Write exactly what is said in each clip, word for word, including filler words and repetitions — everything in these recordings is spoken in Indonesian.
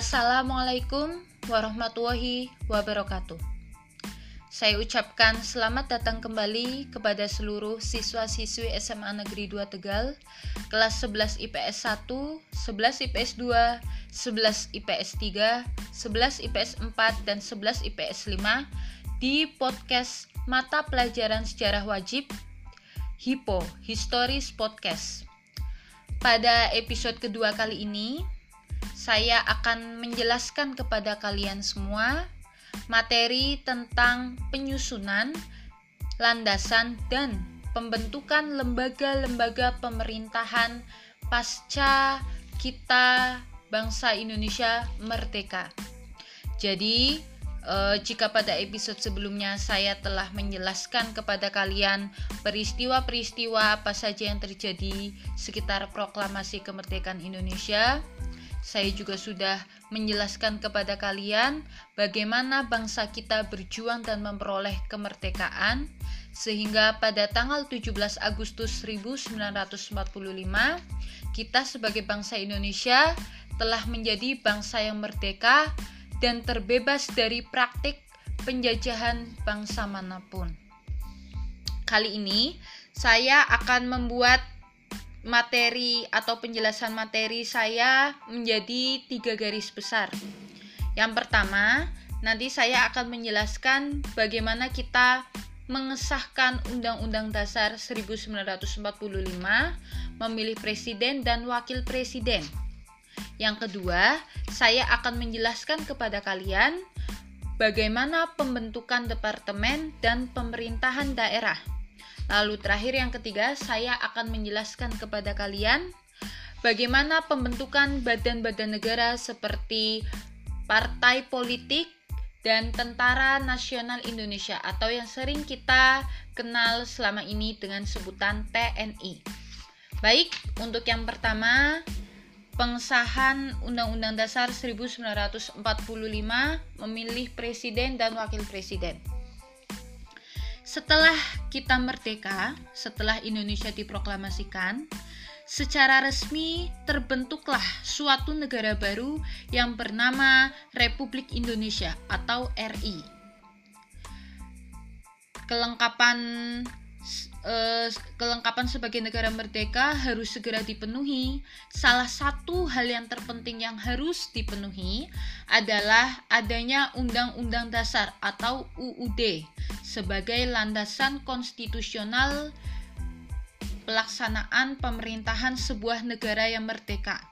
Assalamualaikum warahmatullahi wabarakatuh. Saya ucapkan selamat datang kembali kepada seluruh siswa-siswi S M A Negeri dua Tegal, kelas sebelas I P S satu, sebelas I P S dua, sebelas I P S tiga, sebelas I P S empat, dan sebelas I P S lima di podcast Mata Pelajaran Sejarah Wajib Hipo, Historis Podcast. Pada episode kedua kali ini, saya akan menjelaskan kepada kalian semua materi tentang penyusunan, landasan, dan pembentukan lembaga-lembaga pemerintahan pasca kita bangsa Indonesia merdeka. Jadi, E, jika pada episode sebelumnya saya telah menjelaskan kepada kalian peristiwa-peristiwa apa saja yang terjadi sekitar proklamasi kemerdekaan Indonesia, saya juga sudah menjelaskan kepada kalian bagaimana bangsa kita berjuang dan memperoleh kemerdekaan, sehingga pada tanggal tujuh belas Agustus seribu sembilan ratus empat puluh lima kita sebagai bangsa Indonesia telah menjadi bangsa yang merdeka dan terbebas dari praktik penjajahan bangsa manapun. Kali ini saya akan membuat materi atau penjelasan materi saya menjadi tiga garis besar. Yang pertama, nanti saya akan menjelaskan bagaimana kita mengesahkan Undang-Undang Dasar seribu sembilan ratus empat puluh lima, memilih presiden dan wakil presiden. Yang kedua, saya akan menjelaskan kepada kalian bagaimana pembentukan departemen dan pemerintahan daerah. Lalu terakhir yang ketiga, saya akan menjelaskan kepada kalian bagaimana pembentukan badan-badan negara seperti partai politik dan Tentara Nasional Indonesia atau yang sering kita kenal selama ini dengan sebutan T N I. Baik, untuk yang pertama, pengesahan Undang-Undang Dasar seribu sembilan ratus empat puluh lima, memilih presiden dan wakil presiden. Setelah kita merdeka, setelah Indonesia diproklamasikan, secara resmi terbentuklah suatu negara baru yang bernama Republik Indonesia atau R I. Kelengkapan kelengkapan sebagai negara merdeka harus segera dipenuhi. Salah satu hal yang terpenting yang harus dipenuhi adalah adanya Undang-Undang Dasar atau U U D sebagai landasan konstitusional pelaksanaan pemerintahan sebuah negara yang merdeka.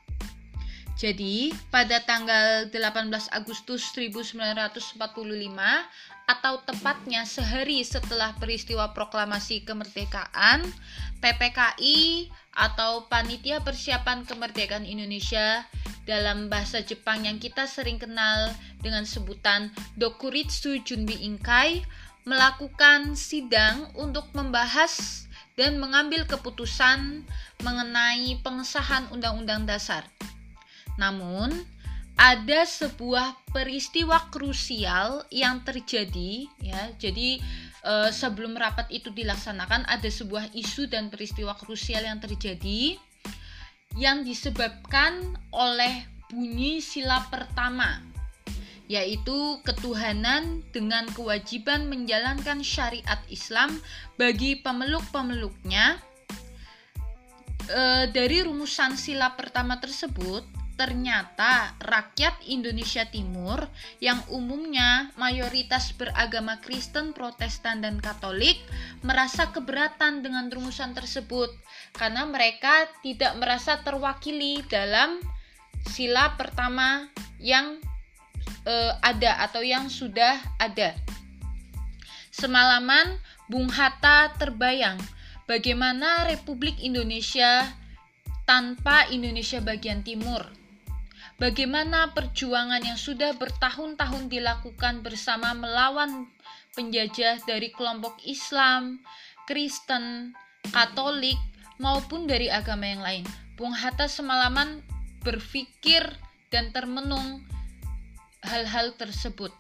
Jadi, pada tanggal delapan belas Agustus seribu sembilan ratus empat puluh lima atau tepatnya sehari setelah peristiwa proklamasi kemerdekaan, P P K I atau Panitia Persiapan Kemerdekaan Indonesia dalam bahasa Jepang yang kita sering kenal dengan sebutan Dokuritsu Junbi Inkai melakukan sidang untuk membahas dan mengambil keputusan mengenai pengesahan Undang-Undang Dasar. Namun, ada sebuah peristiwa krusial yang terjadi, ya. Jadi, e, sebelum rapat itu dilaksanakan, ada sebuah isu dan peristiwa krusial yang terjadi yang disebabkan oleh bunyi sila pertama, yaitu ketuhanan dengan kewajiban menjalankan syariat Islam bagi pemeluk-pemeluknya. E, dari rumusan sila pertama tersebut, ternyata rakyat Indonesia Timur yang umumnya mayoritas beragama Kristen, Protestan, dan Katolik merasa keberatan dengan rumusan tersebut karena mereka tidak merasa terwakili dalam sila pertama yang e, ada atau yang sudah ada. Semalaman Bung Hatta terbayang bagaimana Republik Indonesia tanpa Indonesia bagian timur. Bagaimana perjuangan yang sudah bertahun-tahun dilakukan bersama melawan penjajah dari kelompok Islam, Kristen, Katolik, maupun dari agama yang lain. Bung Hatta semalaman berpikir dan termenung hal-hal tersebut.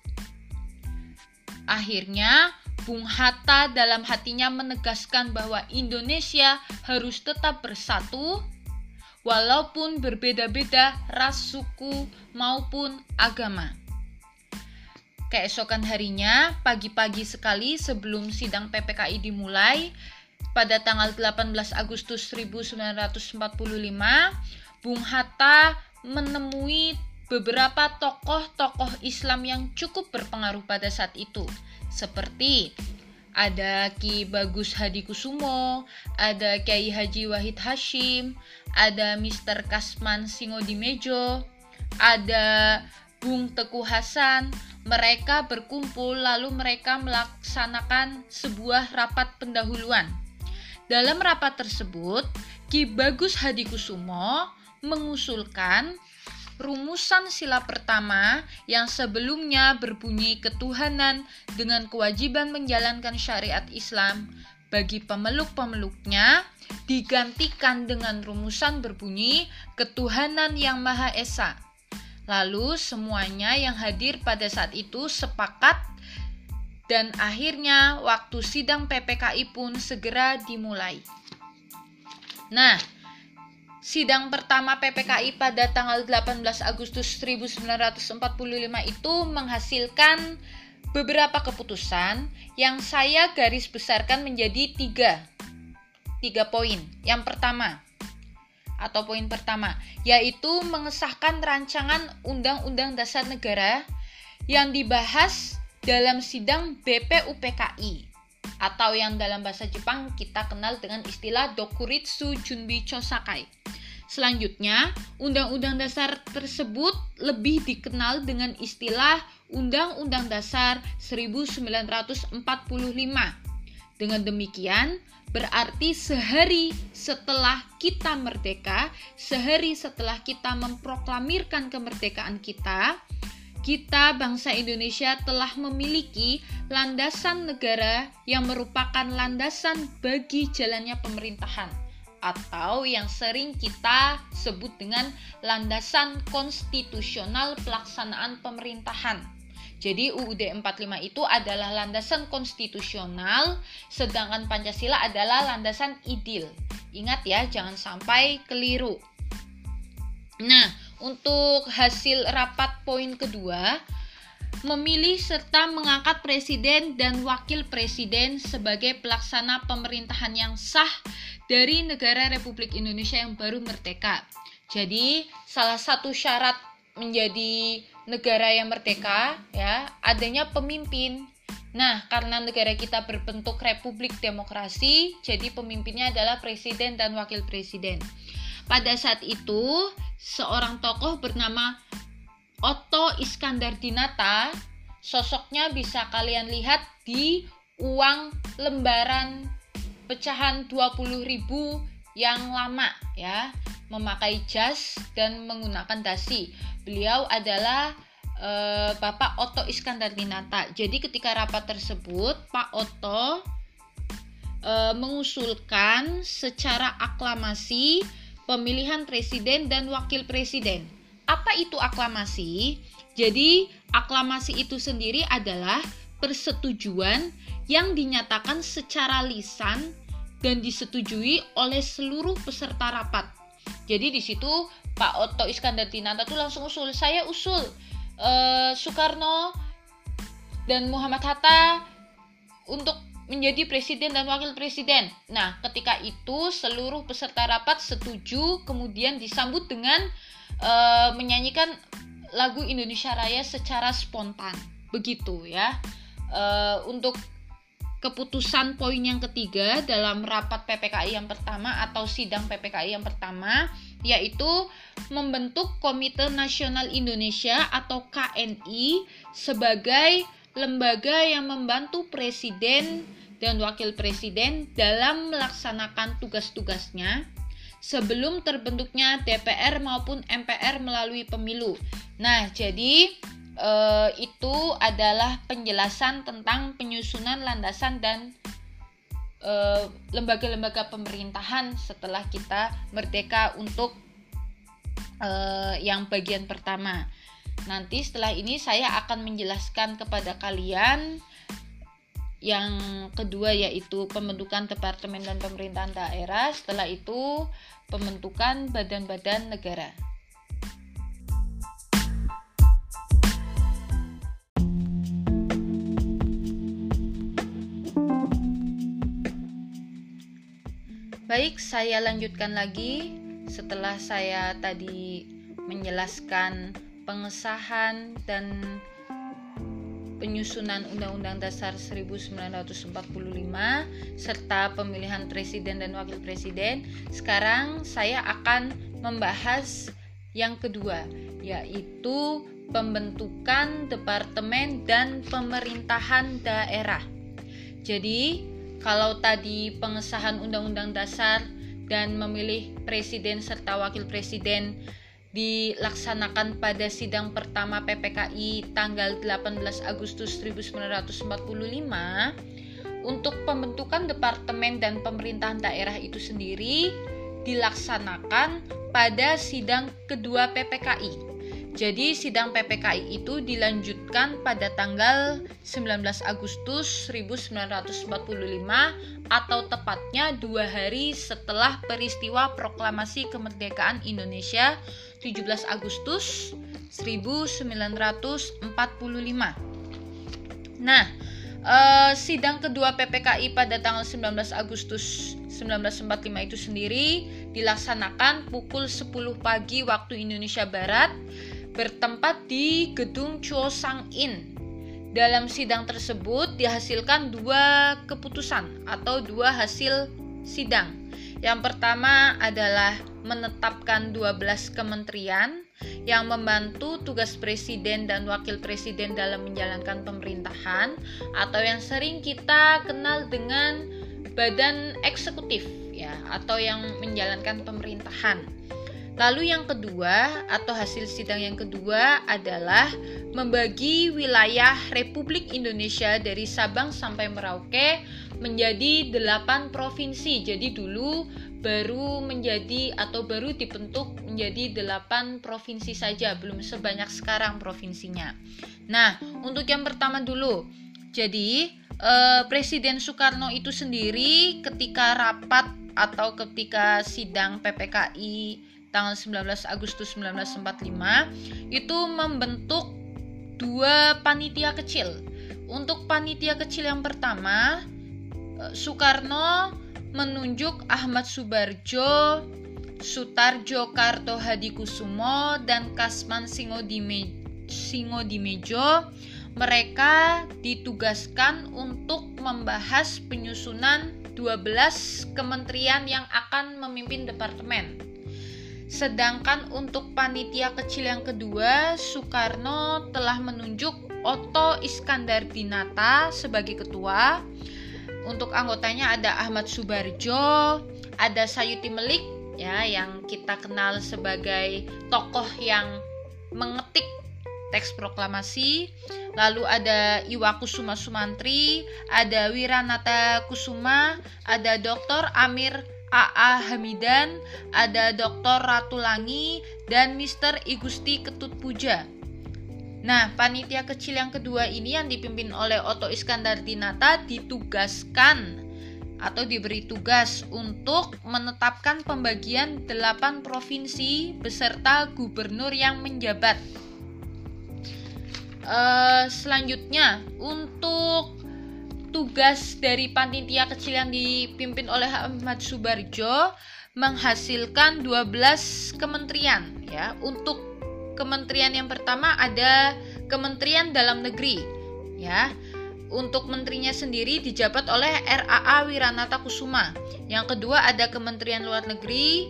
Akhirnya, Bung Hatta dalam hatinya menegaskan bahwa Indonesia harus tetap bersatu walaupun berbeda-beda ras, suku, maupun agama. Keesokan harinya, pagi-pagi sekali sebelum sidang P P K I dimulai, pada tanggal delapan belas Agustus seribu sembilan ratus empat puluh lima, Bung Hatta menemui beberapa tokoh-tokoh Islam yang cukup berpengaruh pada saat itu, seperti ada Ki Bagus Hadi Kusumo, ada Kiai Haji Wahid Hashim, ada mister Kasman Singodimedjo, ada Bung Teguh Hasan. Mereka berkumpul lalu mereka melaksanakan sebuah rapat pendahuluan. Dalam rapat tersebut, Ki Bagus Hadi Kusumo mengusulkan rumusan sila pertama yang sebelumnya berbunyi ketuhanan dengan kewajiban menjalankan syariat Islam bagi pemeluk-pemeluknya digantikan dengan rumusan berbunyi ketuhanan yang Maha Esa. Lalu semuanya yang hadir pada saat itu sepakat dan akhirnya waktu sidang P P K I pun segera dimulai. Nah, sidang pertama P P K I pada tanggal delapan belas Agustus seribu sembilan ratus empat puluh lima itu menghasilkan beberapa keputusan yang saya garis besarkan menjadi tiga, tiga poin. Yang pertama, atau poin pertama, yaitu mengesahkan rancangan Undang-Undang Dasar Negara yang dibahas dalam sidang B P U P K I atau yang dalam bahasa Jepang kita kenal dengan istilah Dokuritsu Junbi Inkai. Selanjutnya, undang-undang dasar tersebut lebih dikenal dengan istilah Undang-Undang Dasar seribu sembilan ratus empat puluh lima. Dengan demikian, berarti sehari setelah kita merdeka, sehari setelah kita memproklamirkan kemerdekaan kita, kita bangsa Indonesia telah memiliki landasan negara yang merupakan landasan bagi jalannya pemerintahan, atau yang sering kita sebut dengan landasan konstitusional pelaksanaan pemerintahan. Jadi U U D empat puluh lima itu adalah landasan konstitusional, sedangkan Pancasila adalah landasan idil. Ingat ya, jangan sampai keliru. Nah, untuk hasil rapat poin kedua, memilih serta mengangkat presiden dan wakil presiden sebagai pelaksana pemerintahan yang sah dari negara Republik Indonesia yang baru merdeka. Jadi, salah satu syarat menjadi negara yang merdeka ya, adanya pemimpin. Nah, karena negara kita berbentuk Republik Demokrasi, jadi pemimpinnya adalah presiden dan wakil presiden. Pada saat itu, seorang tokoh bernama Otto Iskandardinata, sosoknya bisa kalian lihat di uang lembaran pecahan dua puluh ribu yang lama ya, memakai jas dan menggunakan dasi. Beliau adalah e, Bapak Otto Iskandardinata. Jadi ketika rapat tersebut, Pak Otto e, mengusulkan secara aklamasi pemilihan presiden dan wakil presiden. Apa itu aklamasi? Jadi, aklamasi itu sendiri adalah persetujuan yang dinyatakan secara lisan dan disetujui oleh seluruh peserta rapat. Jadi di situ Pak Otto Iskandardinata tuh langsung usul, saya usul eh, Soekarno dan Muhammad Hatta untuk menjadi presiden dan wakil presiden. Nah, ketika itu seluruh peserta rapat setuju, kemudian disambut dengan E, menyanyikan lagu Indonesia Raya secara spontan, begitu ya. E, untuk keputusan poin yang ketiga dalam rapat P P K I yang pertama atau sidang P P K I yang pertama, yaitu membentuk Komite Nasional Indonesia atau K N I sebagai lembaga yang membantu presiden dan wakil presiden dalam melaksanakan tugas-tugasnya sebelum terbentuknya D P R maupun M P R melalui pemilu. Nah, jadi e, itu adalah penjelasan tentang penyusunan landasan dan e, lembaga-lembaga pemerintahan setelah kita merdeka untuk e, yang bagian pertama. Nanti setelah ini saya akan menjelaskan kepada kalian Yang kedua yaitu pembentukan departemen dan pemerintahan daerah. Setelah itu pembentukan badan-badan negara. Baik, saya lanjutkan lagi. Setelah saya tadi menjelaskan pengesahan dan penyusunan Undang-Undang Dasar seribu sembilan ratus empat puluh lima serta pemilihan presiden dan wakil presiden, sekarang saya akan membahas yang kedua, yaitu pembentukan departemen dan pemerintahan daerah. Jadi, kalau tadi pengesahan Undang-Undang Dasar dan memilih presiden serta wakil presiden dilaksanakan pada sidang pertama P P K I tanggal delapan belas Agustus seribu sembilan ratus empat puluh lima. Untuk pembentukan departemen dan pemerintahan daerah itu sendiri dilaksanakan pada sidang kedua P P K I. Jadi sidang P P K I itu dilanjutkan pada tanggal sembilan belas Agustus seribu sembilan ratus empat puluh lima atau tepatnya dua hari setelah peristiwa proklamasi kemerdekaan Indonesia tujuh belas Agustus seribu sembilan ratus empat puluh lima. Nah, eh, sidang kedua P P K I pada tanggal sembilan belas Agustus seribu sembilan ratus empat puluh lima itu sendiri dilaksanakan pukul sepuluh pagi waktu Indonesia Barat, bertempat di Gedung Cho Sang In. Dalam sidang tersebut dihasilkan dua keputusan atau dua hasil sidang. Yang pertama adalah menetapkan dua belas kementerian yang membantu tugas presiden dan wakil presiden dalam menjalankan pemerintahan, atau yang sering kita kenal dengan badan eksekutif ya, atau yang menjalankan pemerintahan. Lalu yang kedua atau hasil sidang yang kedua adalah membagi wilayah Republik Indonesia dari Sabang sampai Merauke menjadi delapan provinsi. Jadi dulu baru menjadi atau baru dibentuk menjadi delapan provinsi saja, belum sebanyak sekarang provinsinya. Nah, untuk yang pertama dulu. Jadi, eh, Presiden Soekarno itu sendiri ketika rapat atau ketika sidang P P K I tanggal sembilan belas Agustus seribu sembilan ratus empat puluh lima itu membentuk dua panitia kecil. Untuk panitia kecil yang pertama, Soekarno menunjuk Ahmad Subarjo, Sutarjo Kartohadikusumo, dan Kasman Singodimedjo. Mereka ditugaskan untuk membahas penyusunan dua belas kementerian yang akan memimpin departemen. Sedangkan untuk panitia kecil yang kedua, Soekarno telah menunjuk Otto Iskandardinata sebagai ketua. Untuk anggotanya ada Ahmad Subarjo, ada Sayuti Melik ya, yang kita kenal sebagai tokoh yang mengetik teks proklamasi. Lalu ada Iwa Kusumasumantri, ada Wiranata Kusuma, ada Doktor Amir A A Hamidan, ada Doktor Ratulangi, dan Mister I Gusti Ketut Pudja. Nah, panitia kecil yang kedua ini yang dipimpin oleh Otto Iskandardinata ditugaskan atau diberi tugas untuk menetapkan pembagian delapan provinsi beserta gubernur yang menjabat. Uh, selanjutnya, untuk tugas dari panitia kecil yang dipimpin oleh Ahmad Subarjo menghasilkan dua belas kementerian ya. Untuk kementerian yang pertama ada Kementerian Dalam Negeri ya. Untuk menterinya sendiri dijabat oleh R A A Wiranata Kusuma. Yang kedua ada Kementerian Luar Negeri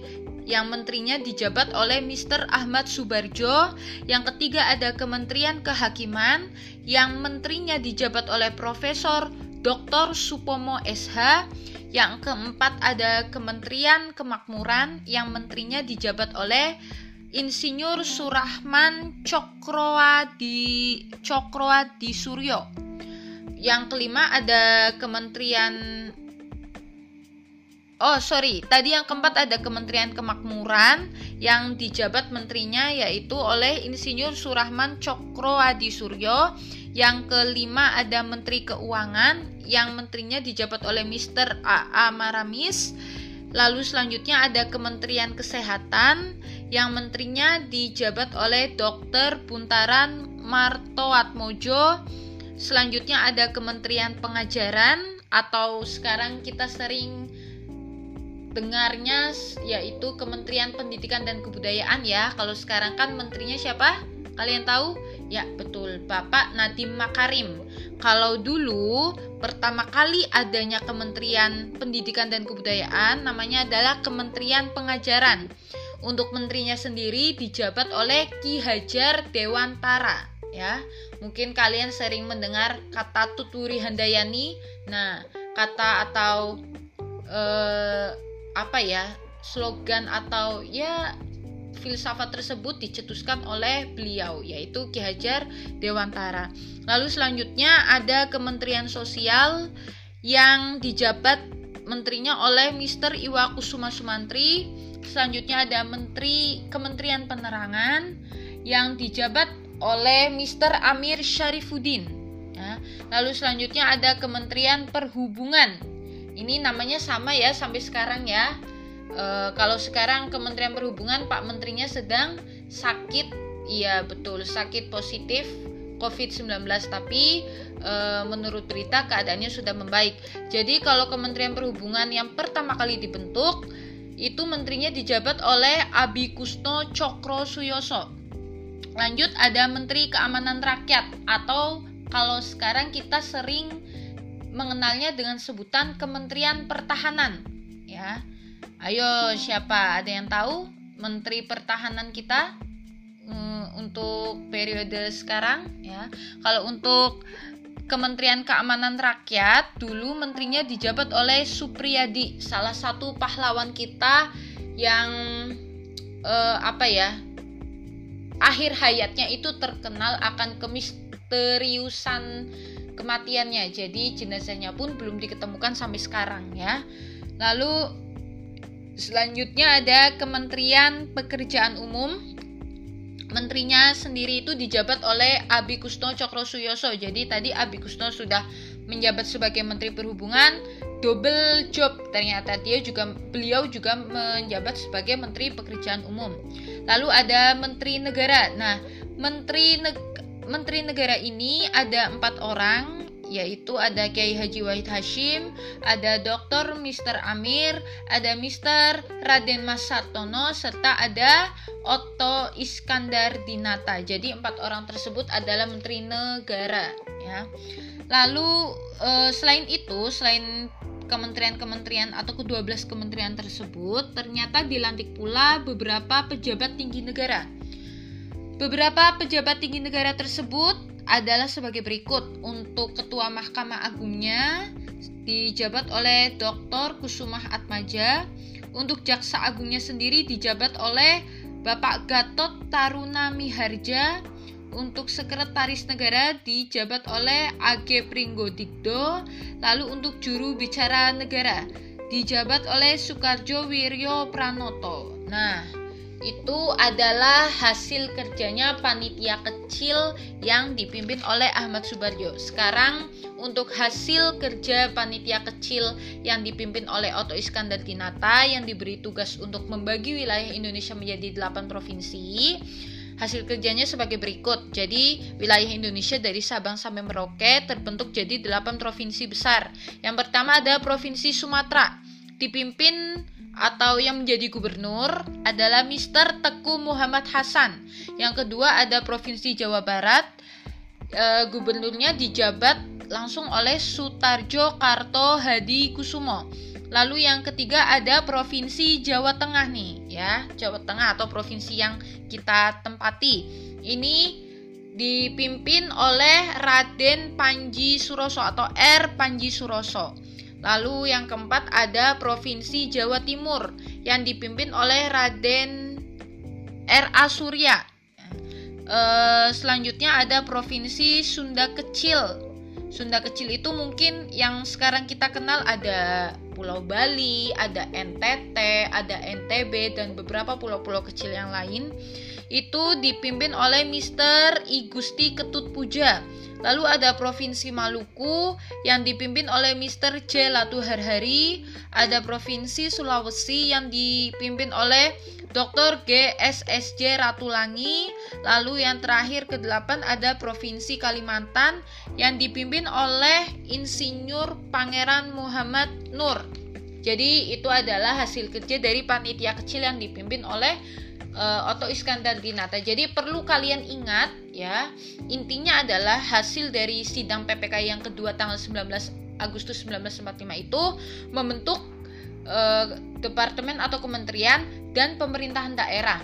yang menterinya dijabat oleh Mister Ahmad Subarjo. Yang ketiga ada Kementerian Kehakiman yang menterinya dijabat oleh Profesor Doktor Supomo S H. Yang keempat ada Kementerian Kemakmuran yang menterinya dijabat oleh Insinyur Surachman Tjokroadi Tjokroadisurjo. Yang kelima ada Kementerian Oh sorry, tadi yang keempat ada Kementerian Kemakmuran yang dijabat menterinya yaitu oleh Insinyur Surachman Tjokroadisurjo. Yang kelima ada Menteri Keuangan yang menterinya dijabat oleh mister A A Maramis. Lalu selanjutnya ada Kementerian Kesehatan yang menterinya dijabat oleh dokter Buntaran Martoatmojo. Selanjutnya ada Kementerian Pengajaran atau sekarang kita sering dengarnya yaitu Kementerian Pendidikan dan Kebudayaan ya. Kalau sekarang kan menterinya siapa? Kalian tahu? Ya betul, Bapak Nadiem Makarim. Kalau dulu pertama kali adanya Kementerian Pendidikan dan Kebudayaan namanya adalah Kementerian Pengajaran. Untuk menterinya sendiri dijabat oleh Ki Hajar Dewantara ya. Mungkin kalian sering mendengar kata Tuturi Handayani. Nah, kata atau eh, apa ya? slogan atau ya filsafat tersebut dicetuskan oleh beliau yaitu Ki Hajar Dewantara. Lalu selanjutnya ada Kementerian Sosial yang dijabat menterinya oleh mister Iwa Kusumasumantri. Selanjutnya ada Menteri Kementerian Penerangan yang dijabat oleh mister Amir Syarifuddin. Ya. Lalu selanjutnya ada Kementerian Perhubungan. Ini namanya sama ya sampai sekarang ya. E, kalau sekarang Kementerian Perhubungan Pak Menterinya sedang sakit, iya betul sakit positif covid sembilan belas, tapi e, menurut berita keadaannya sudah membaik. Jadi kalau Kementerian Perhubungan yang pertama kali dibentuk itu menterinya dijabat oleh Abikusno Tjokrosujoso. Lanjut ada Menteri Keamanan Rakyat atau kalau sekarang kita sering mengenalnya dengan sebutan Kementerian Pertahanan ya. Ayo siapa ada yang tahu Menteri Pertahanan kita mm, untuk periode sekarang ya. Kalau untuk Kementerian Keamanan Rakyat dulu menterinya dijabat oleh Supriyadi, salah satu pahlawan kita yang eh, apa ya akhir hayatnya itu terkenal akan kemisteriusan kematiannya. Jadi jenazahnya pun belum diketemukan sampai sekarang ya. Lalu selanjutnya ada Kementerian Pekerjaan Umum. Menterinya sendiri itu dijabat oleh Abikusno Tjokrosujoso. Jadi tadi Abikusno sudah menjabat sebagai Menteri Perhubungan, double job ternyata dia juga beliau juga menjabat sebagai Menteri Pekerjaan Umum. Lalu ada Menteri Negara. Nah, Menteri Neg- Menteri Negara ini ada empat orang, yaitu ada Kiai Haji Wahid Hashim, ada Doktor mister Amir, ada mister Raden Mas Sartono, serta ada Otto Iskandardinata. Jadi empat orang tersebut adalah Menteri Negara ya. Lalu selain itu, selain kementerian-kementerian atau kedua belas kementerian tersebut, ternyata dilantik pula beberapa pejabat tinggi negara. Beberapa pejabat tinggi negara tersebut adalah sebagai berikut. Untuk Ketua Mahkamah Agungnya dijabat oleh Doktor Kusumah Atmaja. Untuk Jaksa Agungnya sendiri dijabat oleh Bapak Gatot Taruna Miharja. Untuk Sekretaris Negara dijabat oleh A G Pringgo Digdo. Lalu untuk Juru Bicara Negara dijabat oleh Sutarjo Wiryo Pranoto. Nah, itu adalah hasil kerjanya panitia kecil yang dipimpin oleh Ahmad Subarjo. Sekarang untuk hasil kerja panitia kecil yang dipimpin oleh Otto Iskandardinata yang diberi tugas untuk membagi wilayah Indonesia menjadi delapan provinsi. Hasil kerjanya sebagai berikut. Jadi wilayah Indonesia dari Sabang sampai Merauke terbentuk jadi delapan provinsi besar. Yang pertama ada Provinsi Sumatera, dipimpin atau yang menjadi gubernur adalah mister Teku Muhammad Hasan. Yang kedua ada Provinsi Jawa Barat, e, gubernurnya dijabat langsung oleh Sutarjo Kartohadikusumo. Lalu yang ketiga ada Provinsi Jawa Tengah nih ya, Jawa Tengah atau provinsi yang kita tempati. Ini dipimpin oleh Raden Panji Suroso atau R. Panji Suroso. Lalu yang keempat ada Provinsi Jawa Timur yang dipimpin oleh Raden R A Surya. e, Selanjutnya ada Provinsi Sunda Kecil. Sunda Kecil itu mungkin yang sekarang kita kenal ada Pulau Bali, ada N T T, ada N T B, dan beberapa pulau-pulau kecil yang lain. Itu dipimpin oleh mister I Gusti Ketut Pudja. Lalu ada Provinsi Maluku yang dipimpin oleh mister J. Latuharhari, ada Provinsi Sulawesi yang dipimpin oleh doktor G. S S J. Ratulangi, lalu yang terakhir kedelapan ada Provinsi Kalimantan yang dipimpin oleh Insinyur Pangeran Muhammad Nur. Jadi itu adalah hasil kerja dari panitia kecil yang dipimpin oleh uh, Otto Iskandardinata. Jadi perlu kalian ingat ya, intinya adalah hasil dari sidang P P K yang kedua tanggal sembilan belas Agustus seribu sembilan ratus empat puluh lima itu membentuk uh, departemen atau kementerian dan pemerintahan daerah.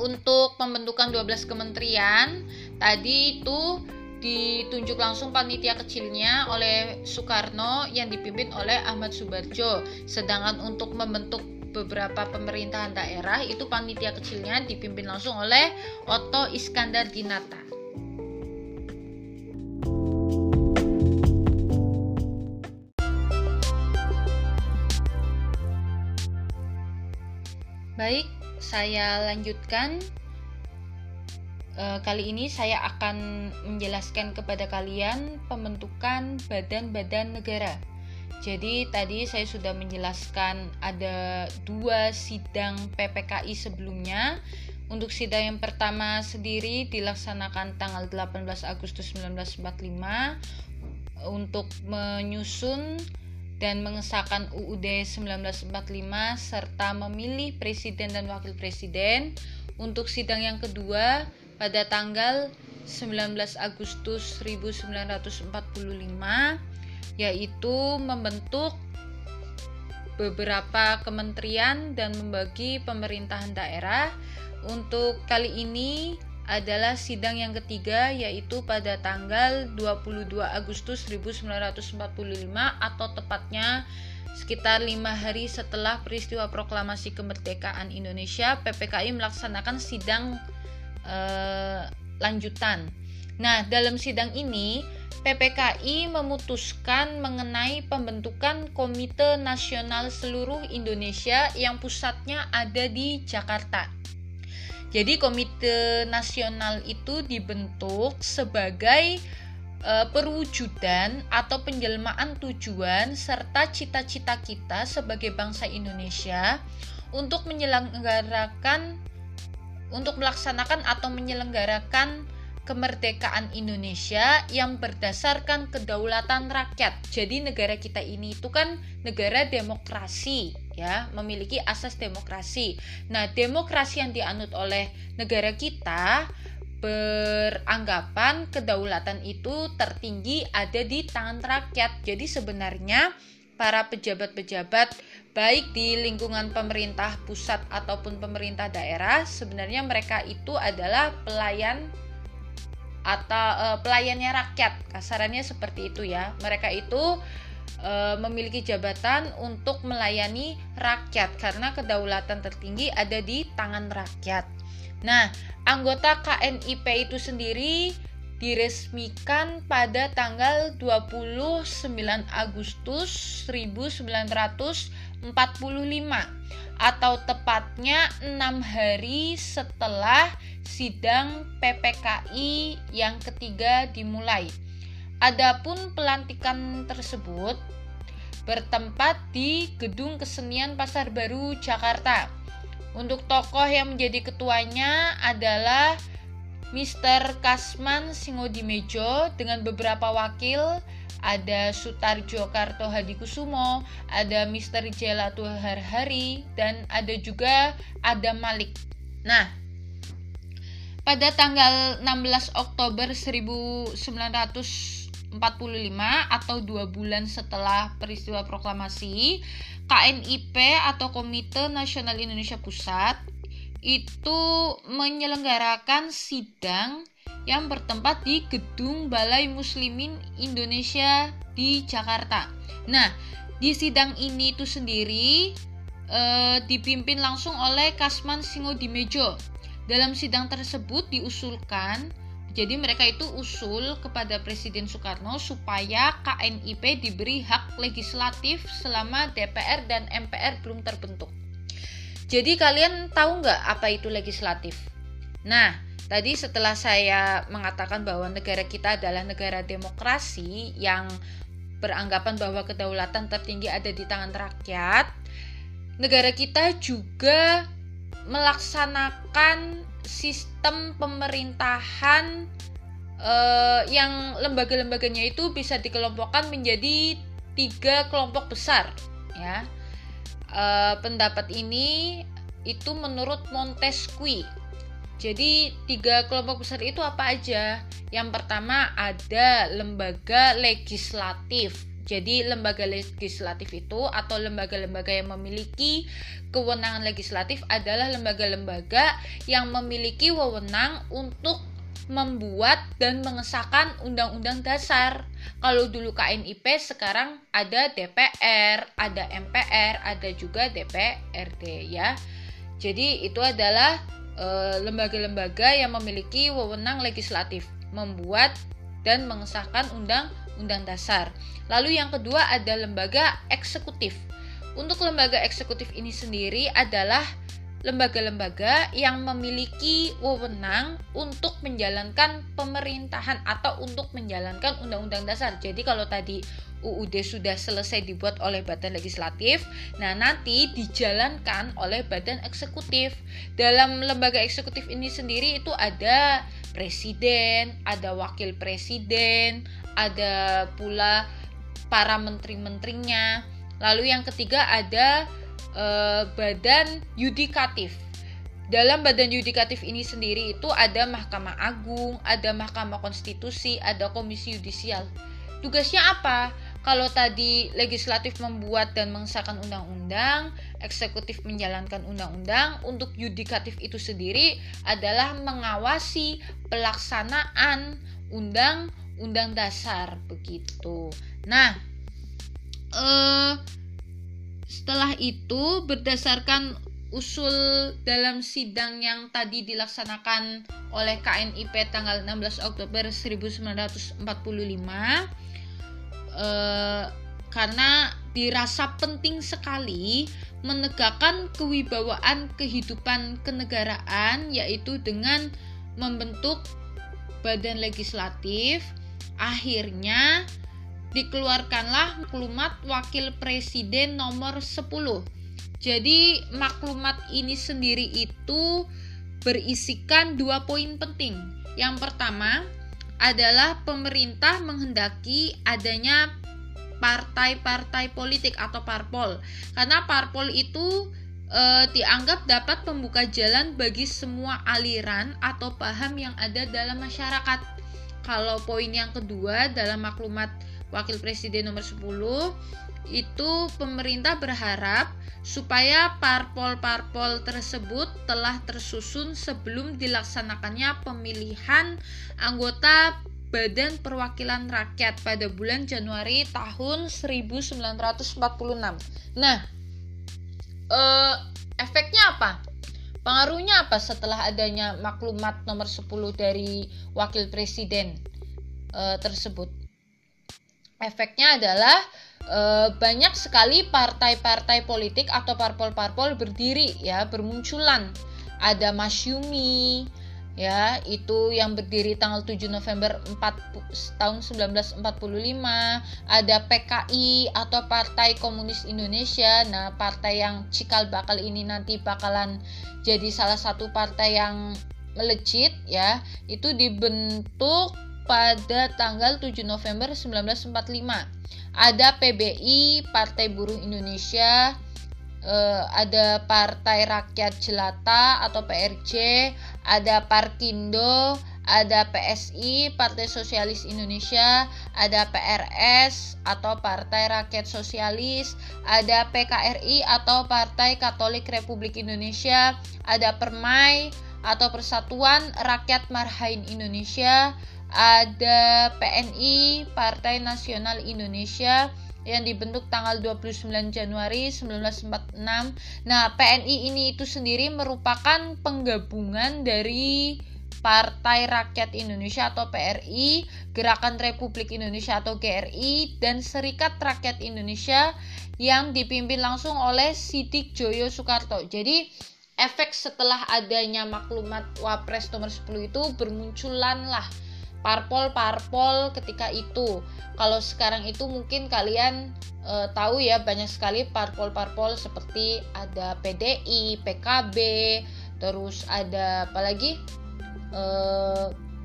Untuk pembentukan dua belas kementerian tadi itu ditunjuk langsung panitia kecilnya oleh Soekarno yang dipimpin oleh Ahmad Subarjo. Sedangkan untuk membentuk beberapa pemerintahan daerah itu panitia kecilnya dipimpin langsung oleh Otto Iskandardinata. Baik, saya lanjutkan. Kali ini saya akan menjelaskan kepada kalian pembentukan badan-badan negara. Jadi tadi saya sudah menjelaskan ada dua sidang P P K I sebelumnya. Untuk sidang yang pertama sendiri dilaksanakan tanggal delapan belas Agustus seribu sembilan ratus empat puluh lima untuk menyusun dan mengesahkan U U D seribu sembilan ratus empat puluh lima serta memilih presiden dan wakil presiden. Untuk sidang yang kedua pada tanggal sembilan belas Agustus seribu sembilan ratus empat puluh lima, yaitu membentuk beberapa kementerian dan membagi pemerintahan daerah. Untuk kali ini adalah sidang yang ketiga, yaitu pada tanggal dua puluh dua Agustus seribu sembilan ratus empat puluh lima atau tepatnya sekitar lima hari setelah peristiwa proklamasi kemerdekaan Indonesia. P P K I melaksanakan sidang Uh, lanjutan. Nah, dalam sidang ini P P K I memutuskan mengenai pembentukan Komite Nasional Seluruh Indonesia yang pusatnya ada di Jakarta. Jadi Komite Nasional itu dibentuk sebagai uh, perwujudan atau penjelmaan tujuan serta cita-cita kita sebagai bangsa Indonesia untuk menyelenggarakan untuk melaksanakan atau menyelenggarakan kemerdekaan Indonesia yang berdasarkan kedaulatan rakyat. Jadi negara kita ini itu kan negara demokrasi ya, memiliki asas demokrasi. Nah, demokrasi yang dianut oleh negara kita beranggapan kedaulatan itu tertinggi ada di tangan rakyat. Jadi sebenarnya para pejabat-pejabat baik di lingkungan pemerintah pusat ataupun pemerintah daerah, sebenarnya mereka itu adalah pelayan atau e, pelayannya rakyat, kasarannya seperti itu ya. Mereka itu e, memiliki jabatan untuk melayani rakyat karena kedaulatan tertinggi ada di tangan rakyat. Nah, anggota K N I P itu sendiri diresmikan pada tanggal dua puluh sembilan Agustus seribu sembilan ratus empat puluh lima atau tepatnya enam hari setelah sidang P P K I yang ketiga dimulai. Adapun pelantikan tersebut bertempat di Gedung Kesenian Pasar Baru, Jakarta. Untuk tokoh yang menjadi ketuanya adalah mister Kasman Singodimedjo dengan beberapa wakil, ada Sutarjo Kartohadikusumo, ada mister J. Latuharhari, dan ada juga Adam Malik. Nah, pada tanggal enam belas Oktober seribu sembilan ratus empat puluh lima atau dua bulan setelah peristiwa proklamasi, K N I P atau Komite Nasional Indonesia Pusat itu menyelenggarakan sidang yang bertempat di Gedung Balai Muslimin Indonesia di Jakarta. Nah, di sidang ini itu sendiri e, dipimpin langsung oleh Kasman Singodimedjo. Dalam sidang tersebut diusulkan, jadi mereka itu usul kepada Presiden Soekarno supaya K N I P diberi hak legislatif selama D P R dan M P R belum terbentuk. Jadi kalian tahu nggak apa itu legislatif? Nah, Tadi setelah saya mengatakan bahwa negara kita adalah negara demokrasi yang beranggapan bahwa kedaulatan tertinggi ada di tangan rakyat, negara kita juga melaksanakan sistem pemerintahan eh, yang lembaga-lembaganya itu bisa dikelompokkan menjadi tiga kelompok besar, ya. Eh, pendapat ini itu menurut Montesquieu. Jadi tiga kelompok besar itu apa aja? Yang pertama ada lembaga legislatif. Jadi lembaga legislatif itu atau lembaga-lembaga yang memiliki kewenangan legislatif adalah lembaga-lembaga yang memiliki wewenang untuk membuat dan mengesahkan undang-undang dasar. Kalau dulu K N I P, sekarang ada D P R, ada M P R, ada juga D P R D, ya. Jadi itu adalah E, lembaga-lembaga yang memiliki wewenang legislatif, membuat dan mengesahkan undang-undang dasar. Lalu yang kedua ada lembaga eksekutif. Untuk lembaga eksekutif ini sendiri adalah lembaga-lembaga yang memiliki wewenang untuk menjalankan pemerintahan atau untuk menjalankan undang-undang dasar. Jadi kalau tadi U U D sudah selesai dibuat oleh badan legislatif, nah nanti dijalankan oleh badan eksekutif. Dalam lembaga eksekutif ini sendiri itu ada presiden, ada wakil presiden, ada pula para menteri-menterinya. Lalu yang ketiga ada e, badan yudikatif. Dalam badan yudikatif ini sendiri itu ada Mahkamah Agung, ada Mahkamah Konstitusi, ada Komisi Yudisial. Tugasnya apa? Kalau tadi legislatif membuat dan mengesahkan undang-undang, eksekutif menjalankan undang-undang, untuk yudikatif itu sendiri adalah mengawasi pelaksanaan undang-undang dasar, begitu. Nah, eh, setelah itu berdasarkan usul dalam sidang yang tadi dilaksanakan oleh K N I P tanggal enam belas Oktober seribu sembilan ratus empat puluh lima, Eh, karena dirasa penting sekali menegakkan kewibawaan kehidupan kenegaraan, yaitu dengan membentuk badan legislatif, akhirnya dikeluarkanlah Maklumat Wakil Presiden nomor sepuluh. Jadi maklumat ini sendiri itu berisikan dua poin penting. Yang pertama adalah pemerintah menghendaki adanya partai-partai politik atau parpol, karena parpol itu e, dianggap dapat membuka jalan bagi semua aliran atau paham yang ada dalam masyarakat. Kalau poin yang kedua dalam maklumat Wakil Presiden nomor sepuluh itu, pemerintah berharap supaya parpol-parpol tersebut telah tersusun sebelum dilaksanakannya pemilihan anggota Badan Perwakilan Rakyat pada bulan Januari tahun seribu sembilan ratus empat puluh enam. Nah, eh, efeknya apa? Pengaruhnya apa setelah adanya maklumat nomor sepuluh dari Wakil Presiden eh, tersebut? Efeknya adalah E, banyak sekali partai-partai politik atau parpol-parpol berdiri, ya, bermunculan. Ada Masyumi, ya, itu yang berdiri tanggal tujuh November tahun seribu sembilan ratus empat puluh lima. Ada P K I atau Partai Komunis Indonesia. Nah, partai yang cikal bakal ini nanti bakalan jadi salah satu partai yang melejit, ya. Itu dibentuk pada tanggal tujuh November seribu sembilan ratus empat puluh lima. Ada P B I, Partai Buruh Indonesia, eh, ada Partai Rakyat Jelata atau P R J, ada Parkindo, ada P S I, Partai Sosialis Indonesia, ada P R S atau Partai Rakyat Sosialis, ada P K R I atau Partai Katolik Republik Indonesia, ada Permai atau Persatuan Rakyat Marhain Indonesia, ada P N I, Partai Nasional Indonesia, yang dibentuk tanggal dua puluh sembilan Januari seribu sembilan ratus empat puluh enam. Nah, P N I ini itu sendiri merupakan penggabungan dari Partai Rakyat Indonesia atau P R I, Gerakan Republik Indonesia atau G R I, dan Serikat Rakyat Indonesia yang dipimpin langsung oleh Sidik Joyo Soekarto. Jadi efek setelah adanya maklumat Wapres nomor sepuluh itu bermunculanlah parpol-parpol ketika itu. Kalau sekarang itu mungkin kalian e, tahu ya, banyak sekali parpol-parpol seperti ada P D I, P K B, terus ada apa lagi? E,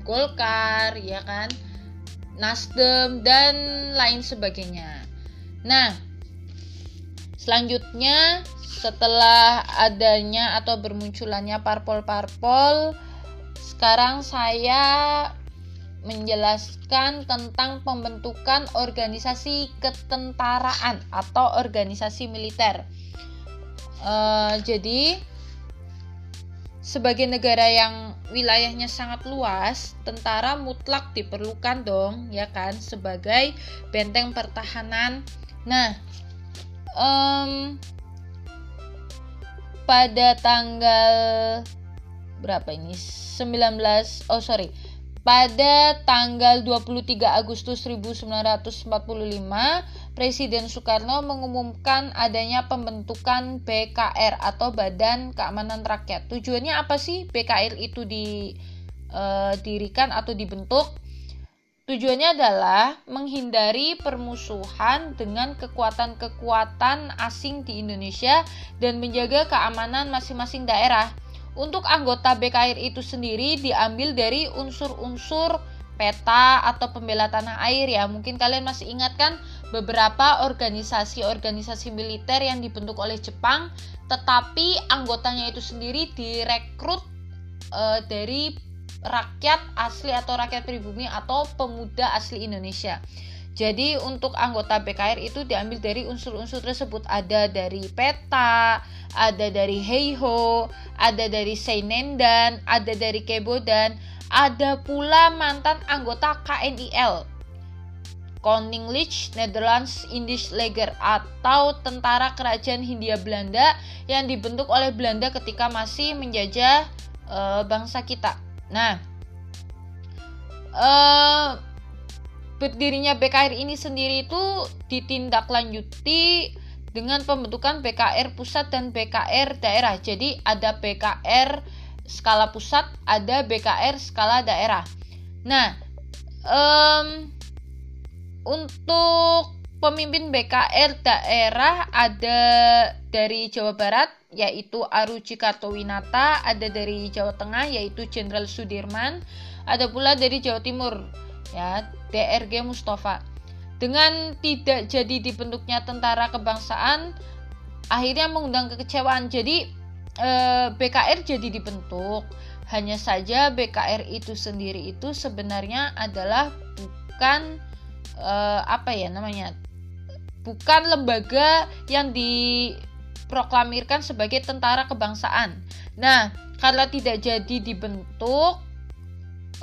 Golkar, ya kan? Nasdem dan lain sebagainya. Nah, selanjutnya setelah adanya atau bermunculannya parpol-parpol, sekarang saya menjelaskan tentang pembentukan organisasi ketentaraan atau organisasi militer. E, jadi sebagai negara yang wilayahnya sangat luas, tentara mutlak diperlukan dong, ya kan, sebagai benteng pertahanan. Nah, um, pada tanggal berapa ini? sembilan belas, oh sorry. Pada tanggal dua puluh tiga Agustus seribu sembilan ratus empat puluh lima, Presiden Soekarno mengumumkan adanya pembentukan B K R atau Badan Keamanan Rakyat. Tujuannya apa sih B K R itu didirikan atau dibentuk? Tujuannya adalah menghindari permusuhan dengan kekuatan-kekuatan asing di Indonesia dan menjaga keamanan masing-masing daerah. Untuk anggota B K R itu sendiri diambil dari unsur-unsur peta atau pembela tanah air ya. Mungkin kalian masih ingat kan beberapa organisasi-organisasi militer yang dibentuk oleh Jepang, tetapi anggotanya itu sendiri direkrut e, dari rakyat asli atau rakyat pribumi atau pemuda asli Indonesia. Jadi untuk anggota B K R itu diambil dari unsur-unsur tersebut. Ada dari peta, ada dari heiho, ada dari seinendan, ada dari kebodan, ada pula mantan anggota K N I L, Koninklijke Nederlandse Indische Leger, atau Tentara Kerajaan Hindia Belanda yang dibentuk oleh Belanda ketika masih menjajah e, bangsa kita. Nah, e, berdirinya B K R ini sendiri itu ditindaklanjuti dengan pembentukan B K R pusat dan B K R daerah. Jadi ada B K R skala pusat, ada B K R skala daerah. Nah, um, untuk pemimpin B K R daerah ada dari Jawa Barat yaitu Aruji Kartowinata, ada dari Jawa Tengah yaitu Jenderal Sudirman, ada pula dari Jawa Timur ya, D R G Mustafa. Dengan tidak jadi dibentuknya tentara kebangsaan, akhirnya mengundang kekecewaan. Jadi eh, B K R jadi dibentuk. Hanya saja B K R itu sendiri itu sebenarnya adalah bukan eh, apa ya namanya, bukan lembaga yang diproklamirkan sebagai tentara kebangsaan. Nah, karena tidak jadi dibentuk,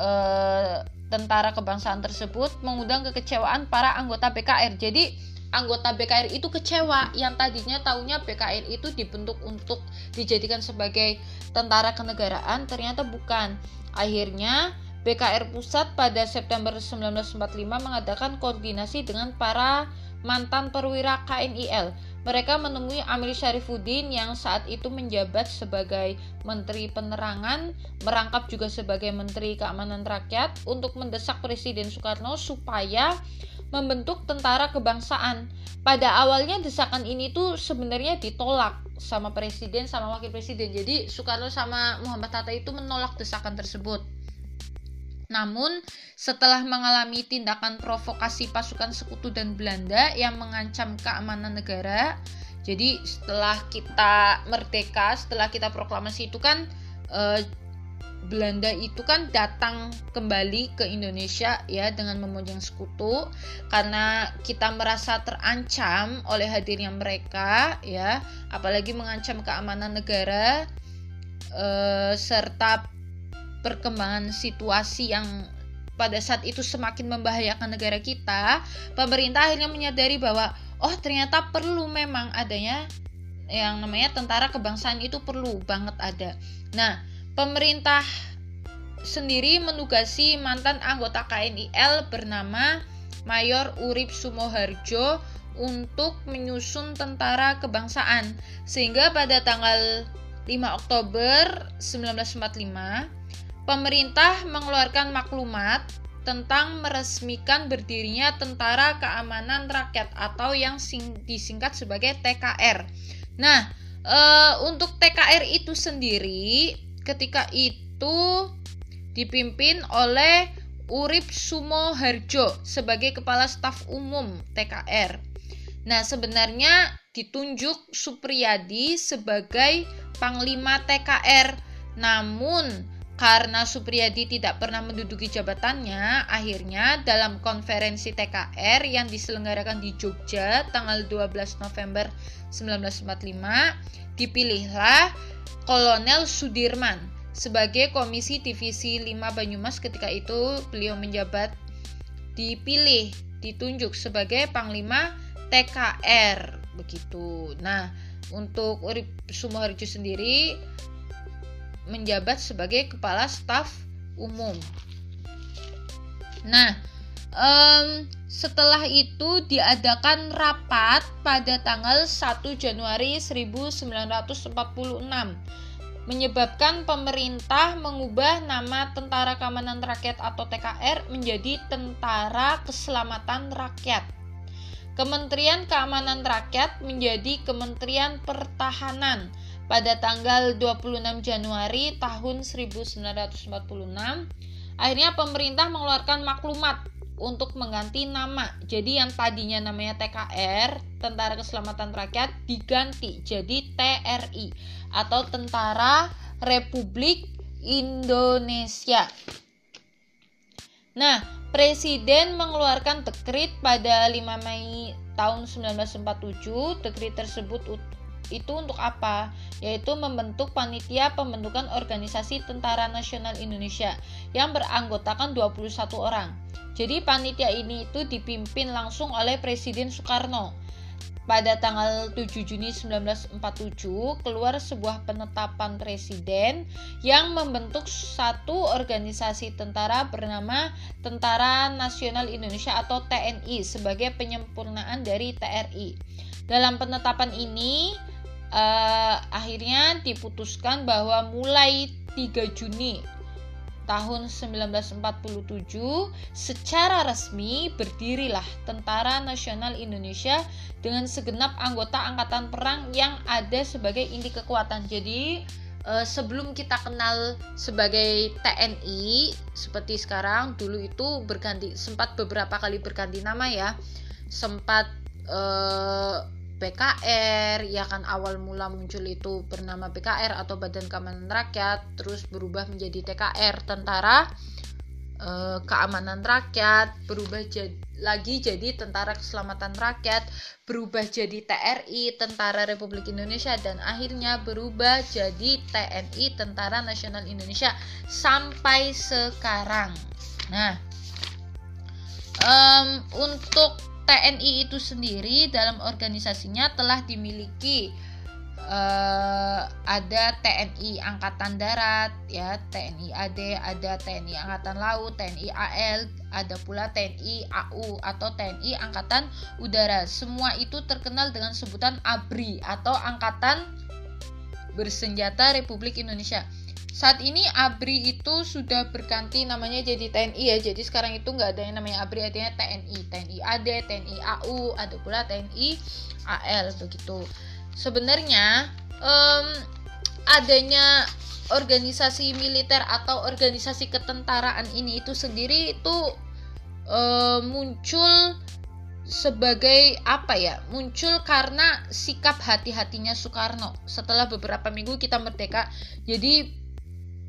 eh, tentara kebangsaan tersebut mengundang kekecewaan para anggota B K R. Jadi anggota B K R itu kecewa, yang tadinya taunya B K R itu dibentuk untuk dijadikan sebagai tentara kenegaraan, ternyata bukan. Akhirnya B K R pusat pada September sembilan belas empat puluh lima mengadakan koordinasi dengan para mantan perwira K N I L. Mereka menemui Amir Syarifuddin yang saat itu menjabat sebagai Menteri Penerangan, merangkap juga sebagai Menteri Keamanan Rakyat, untuk mendesak Presiden Soekarno supaya membentuk tentara kebangsaan. Pada awalnya desakan ini tuh sebenarnya ditolak sama Presiden sama Wakil Presiden. Jadi Soekarno sama Muhammad Hatta itu menolak desakan tersebut. Namun, setelah mengalami tindakan provokasi pasukan sekutu dan Belanda yang mengancam keamanan negara, jadi setelah kita merdeka, setelah kita proklamasi itu kan eh, Belanda itu kan datang kembali ke Indonesia ya dengan memojang sekutu, karena kita merasa terancam oleh hadirnya mereka ya, apalagi mengancam keamanan negara eh, serta perkembangan situasi yang pada saat itu semakin membahayakan negara kita. Pemerintah akhirnya menyadari bahwa oh ternyata perlu memang adanya yang namanya tentara kebangsaan, itu perlu banget ada. Nah, pemerintah sendiri menugasi mantan anggota K N I L bernama Mayor Urip Sumoharjo untuk menyusun tentara kebangsaan, sehingga pada tanggal lima Oktober seribu sembilan ratus empat puluh lima, pemerintah mengeluarkan maklumat tentang meresmikan berdirinya Tentara Keamanan Rakyat atau yang sing- disingkat sebagai T K R. Nah, e, untuk T K R itu sendiri ketika itu dipimpin oleh Urip Sumoharjo sebagai Kepala Staf Umum T K R. Nah, sebenarnya ditunjuk Supriyadi sebagai Panglima T K R, namun karena Supriyadi tidak pernah menduduki jabatannya, akhirnya dalam konferensi T K R yang diselenggarakan di Jogja tanggal dua belas November seribu sembilan ratus empat puluh lima, dipilihlah Kolonel Sudirman sebagai Komisi Divisi lima Banyumas. Ketika itu beliau menjabat, dipilih, ditunjuk sebagai Panglima T K R, begitu. Nah, untuk Urip Sumoharjo sendiri menjabat sebagai Kepala Staf Umum. Nah, um, setelah itu diadakan rapat pada tanggal satu Januari seribu sembilan ratus empat puluh enam, menyebabkan pemerintah mengubah nama Tentara Keamanan Rakyat atau T K R menjadi Tentara Keselamatan Rakyat. Kementerian Keamanan Rakyat menjadi Kementerian Pertahanan pada tanggal dua puluh enam Januari tahun seribu sembilan ratus empat puluh enam. Akhirnya pemerintah mengeluarkan maklumat untuk mengganti nama. Jadi yang tadinya namanya T K R, Tentara Keselamatan Rakyat, diganti jadi T R I atau Tentara Republik Indonesia. Nah, Presiden mengeluarkan dekret pada lima Mei tahun seribu sembilan ratus empat puluh tujuh. Dekret tersebut itu untuk apa? Yaitu membentuk Panitia Pembentukan Organisasi Tentara Nasional Indonesia yang beranggotakan dua puluh satu orang. Jadi panitia ini itu dipimpin langsung oleh Presiden Soekarno. Pada tanggal tujuh Juni seribu sembilan ratus empat puluh tujuh keluar sebuah penetapan presiden yang membentuk satu organisasi tentara bernama Tentara Nasional Indonesia atau T N I sebagai penyempurnaan dari T R I. Dalam penetapan ini Uh, akhirnya diputuskan bahwa mulai tiga Juni tahun seribu sembilan ratus empat puluh tujuh secara resmi berdirilah Tentara Nasional Indonesia dengan segenap anggota angkatan perang yang ada sebagai inti kekuatan. Jadi uh, sebelum kita kenal sebagai T N I seperti sekarang, dulu itu berganti, sempat beberapa kali berganti nama ya, sempat uh, P K R, ya kan, awal mula muncul itu bernama P K R atau Badan Keamanan Rakyat, terus berubah menjadi T K R, Tentara eh, Keamanan Rakyat, berubah jadi, lagi jadi Tentara Keselamatan Rakyat, berubah jadi T R I, Tentara Republik Indonesia, dan akhirnya berubah jadi T N I, Tentara Nasional Indonesia sampai sekarang. Nah, um, untuk T N I itu sendiri dalam organisasinya telah dimiliki eh, ada T N I Angkatan Darat, ya T N I A D, ada T N I Angkatan Laut, T N I A L, ada pula T N I A U atau T N I Angkatan Udara. Semua itu terkenal dengan sebutan ABRI atau Angkatan Bersenjata Republik Indonesia. Saat ini ABRI itu sudah berganti namanya jadi T N I ya. Jadi sekarang itu nggak ada yang namanya ABRI, adanya T N I, T N I A D, T N I A U, ada pula T N I A L begitu. Sebenarnya um, adanya organisasi militer atau organisasi ketentaraan ini itu sendiri itu um, muncul sebagai apa ya? Muncul karena sikap hati-hatinya Soekarno. Setelah beberapa minggu kita merdeka, jadi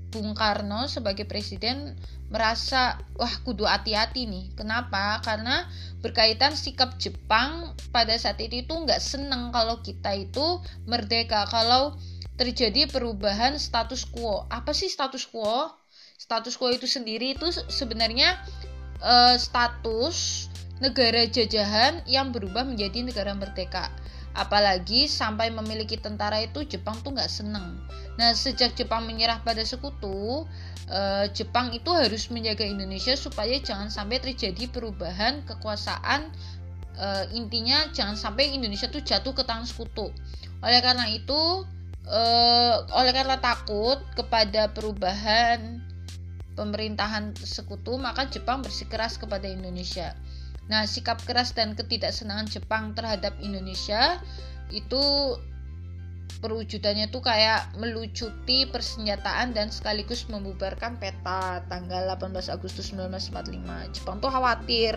Bung Karno sebagai presiden merasa, wah kudu hati-hati nih. Kenapa? Karena berkaitan sikap Jepang pada saat itu itu nggak seneng kalau kita itu merdeka, kalau terjadi perubahan status quo. Apa sih status quo? Status quo itu sendiri itu sebenarnya eh, status negara jajahan yang berubah menjadi negara merdeka. Apalagi sampai memiliki tentara itu Jepang tuh nggak seneng. Nah, sejak Jepang menyerah pada sekutu, eh, Jepang itu harus menjaga Indonesia supaya jangan sampai terjadi perubahan kekuasaan. Eh, intinya jangan sampai Indonesia tuh jatuh ke tangan sekutu. Oleh karena itu, Uh, oleh karena takut kepada perubahan pemerintahan sekutu, maka Jepang bersikeras kepada Indonesia. Nah, sikap keras dan ketidaksenangan Jepang terhadap Indonesia itu perwujudannya tuh kayak melucuti persenjataan dan sekaligus membubarkan peta tanggal delapan belas Agustus sembilan belas empat puluh lima. Jepang tuh khawatir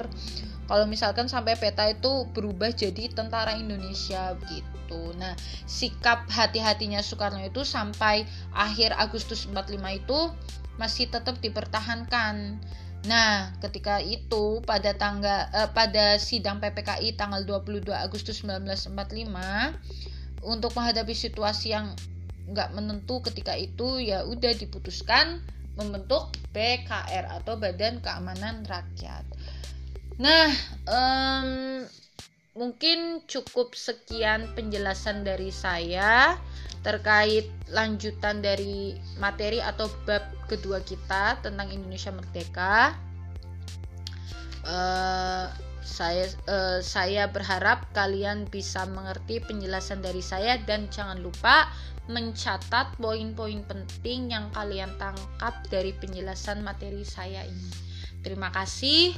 kalau misalkan sampai peta itu berubah jadi tentara Indonesia begitu. Nah, sikap hati-hatinya Soekarno itu sampai akhir Agustus empat puluh lima itu masih tetap dipertahankan. Nah, ketika itu pada tanggal eh, pada sidang P P K I tanggal dua puluh dua Agustus sembilan belas empat puluh lima untuk menghadapi situasi yang nggak menentu ketika itu, ya udah diputuskan membentuk B K R atau Badan Keamanan Rakyat. Nah, um, mungkin cukup sekian penjelasan dari saya terkait lanjutan dari materi atau bab kedua kita tentang Indonesia Merdeka. Uh, saya uh, saya berharap kalian bisa mengerti penjelasan dari saya, dan jangan lupa mencatat poin-poin penting yang kalian tangkap dari penjelasan materi saya ini. Terima kasih.